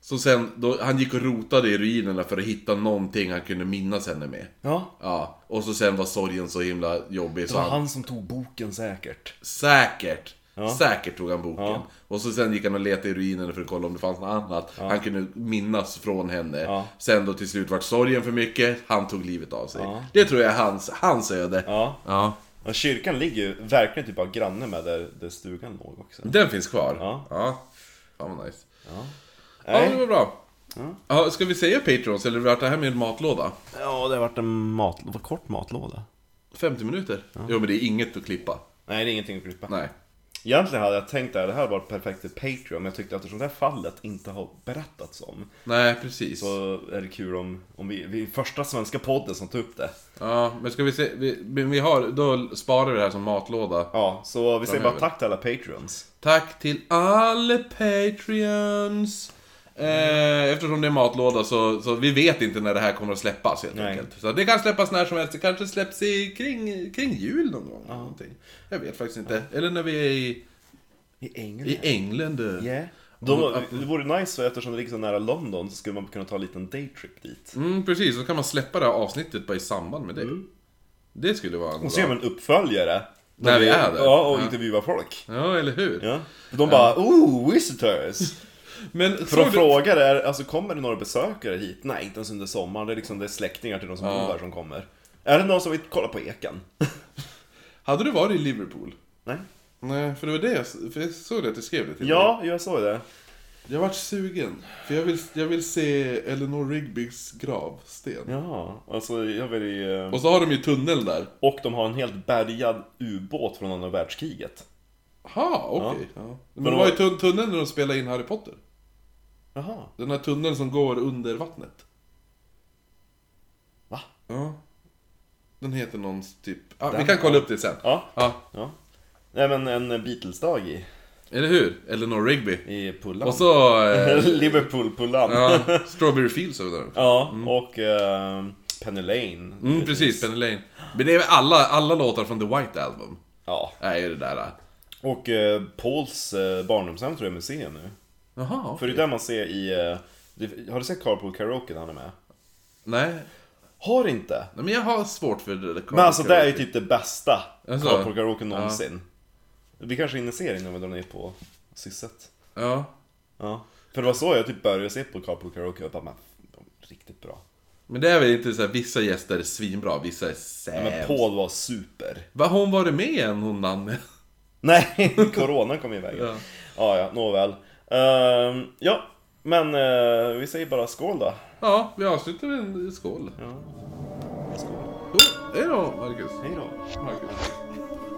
så sen, då, han gick och rotade i ruinerna för att hitta någonting han kunde minnas henne med. Ja. Ja, och så sen var sorgen så himla jobbig. Det var han, han som tog boken säkert. Säkert. Ja. Säkert tog han boken ja. Och så sen gick han och letade i ruinerna för att kolla om det fanns något annat ja. Han kunde minnas från henne ja. Sen då till slut vart sorgen för mycket. Han tog livet av sig ja. Det tror jag är hans, hans öde ja. Ja. Och kyrkan ligger ju verkligen typ av granne med där, där stugan låg också. Den finns kvar. Ja, ja. Ja, men nice. Ja, ja, det var bra ja. Ja, ska vi säga Patreons eller vart det här med en matlåda? Ja, det har varit en mat, var kort matlåda. femtio minuter ja. Jo, men det är inget att klippa. Nej, det är ingenting att klippa. Nej. Egentligen hade jag tänkt att det här var perfekt för Patreon, men jag tyckte att eftersom det här fallet inte har berättats om. Nej, precis. Så är det kul om, om vi, vi är första svenska podden som tar upp det. Ja, men ska vi se, vi, vi har, då sparar vi det här som matlåda. Ja, så vi säger bara tack till alla Patreons. Tack till alla Patreons. Mm. Eftersom det är matlåda så, så vi vet inte när det här kommer att släppas helt Nej. enkelt. Så det kan släppas när som helst. Det kanske släpps i, kring, kring jul någon gång. Ja. Jag vet faktiskt inte. Ja. Eller när vi är i, I England, i England. Yeah. Då, det vore nice, eftersom det ligger så nära London, så skulle man kunna ta en liten daytrip dit. Mm, precis, så kan man släppa det här avsnittet bara i samband med det. Mm. Det skulle vara en. Och så gör man en uppföljare när vi, vi är där. Ja, och ja. intervjuar folk. Ja, eller hur? Ja. De bara, ja. oh, visitors. Men för de frågar är, alltså, kommer det några besökare hit? Nej, inte ens under sommaren. Det är, liksom, det är släktingar till de som ja. bor där som kommer. Är det någon som vill kolla på eken? Hade du varit i Liverpool? Nej. Nej, för det var det jag, för jag såg det att du skrev det till ja, mig. Ja, jag såg det. Jag vart sugen. För jag vill, jag vill se Eleanor Rigbys gravsten. Ja, alltså jag vill ju... Och så har de ju tunnel där. Och de har en helt bärgad ubåt från andra världskriget. Aha, okej. Okay. Ja. Ja. Men de var ju tun- tunneln när de spelade in Harry Potter. Aha. Den här tunneln som går under vattnet. Va? Ja. Den heter någon typ... Ah, vi kan kolla upp det sen. Ja. Ja. Ja. Nej, men en Beatles-dag i... Eller hur? Eleanor Rigby i Pullan. Och så eh... Liverpool Pullan. Ja, Strawberry Fields över där. Ja, mm. och eh, Penny Lane. Mm, precis, Penny Lane. Men det är alla alla låtar från The White Album. Ja. Är det där. Och eh, Pauls eh, barndomshem tror jag museum nu. Jaha. Okay. För det är där man ser i eh, det, har du sett Carpool Karaoke där han är med? Nej. Har inte. Nej, men jag har svårt för det. Men alltså det är ju typ det bästa alltså, Carpool Karaoke någonsin. Ja. Vi kanske inne ser innan vi drar ner på sysset. Ja. Ja. För det var så jag typ började se på Carpool Karaoke och bara, men de är riktigt bra. Men det är väl inte så här, vissa gäster är svinbra, vissa är sämst. Ja, men Paul var super. Vad hon var det med igen, hon namn? Nej, corona kom iväg. Ja, ja, ja nåväl. Uh, ja, men uh, vi säger bara skål då. Ja, vi avslutar med en skål. Ja. Skål. Skål. Hej då, Marcus. Hej då, Marcus.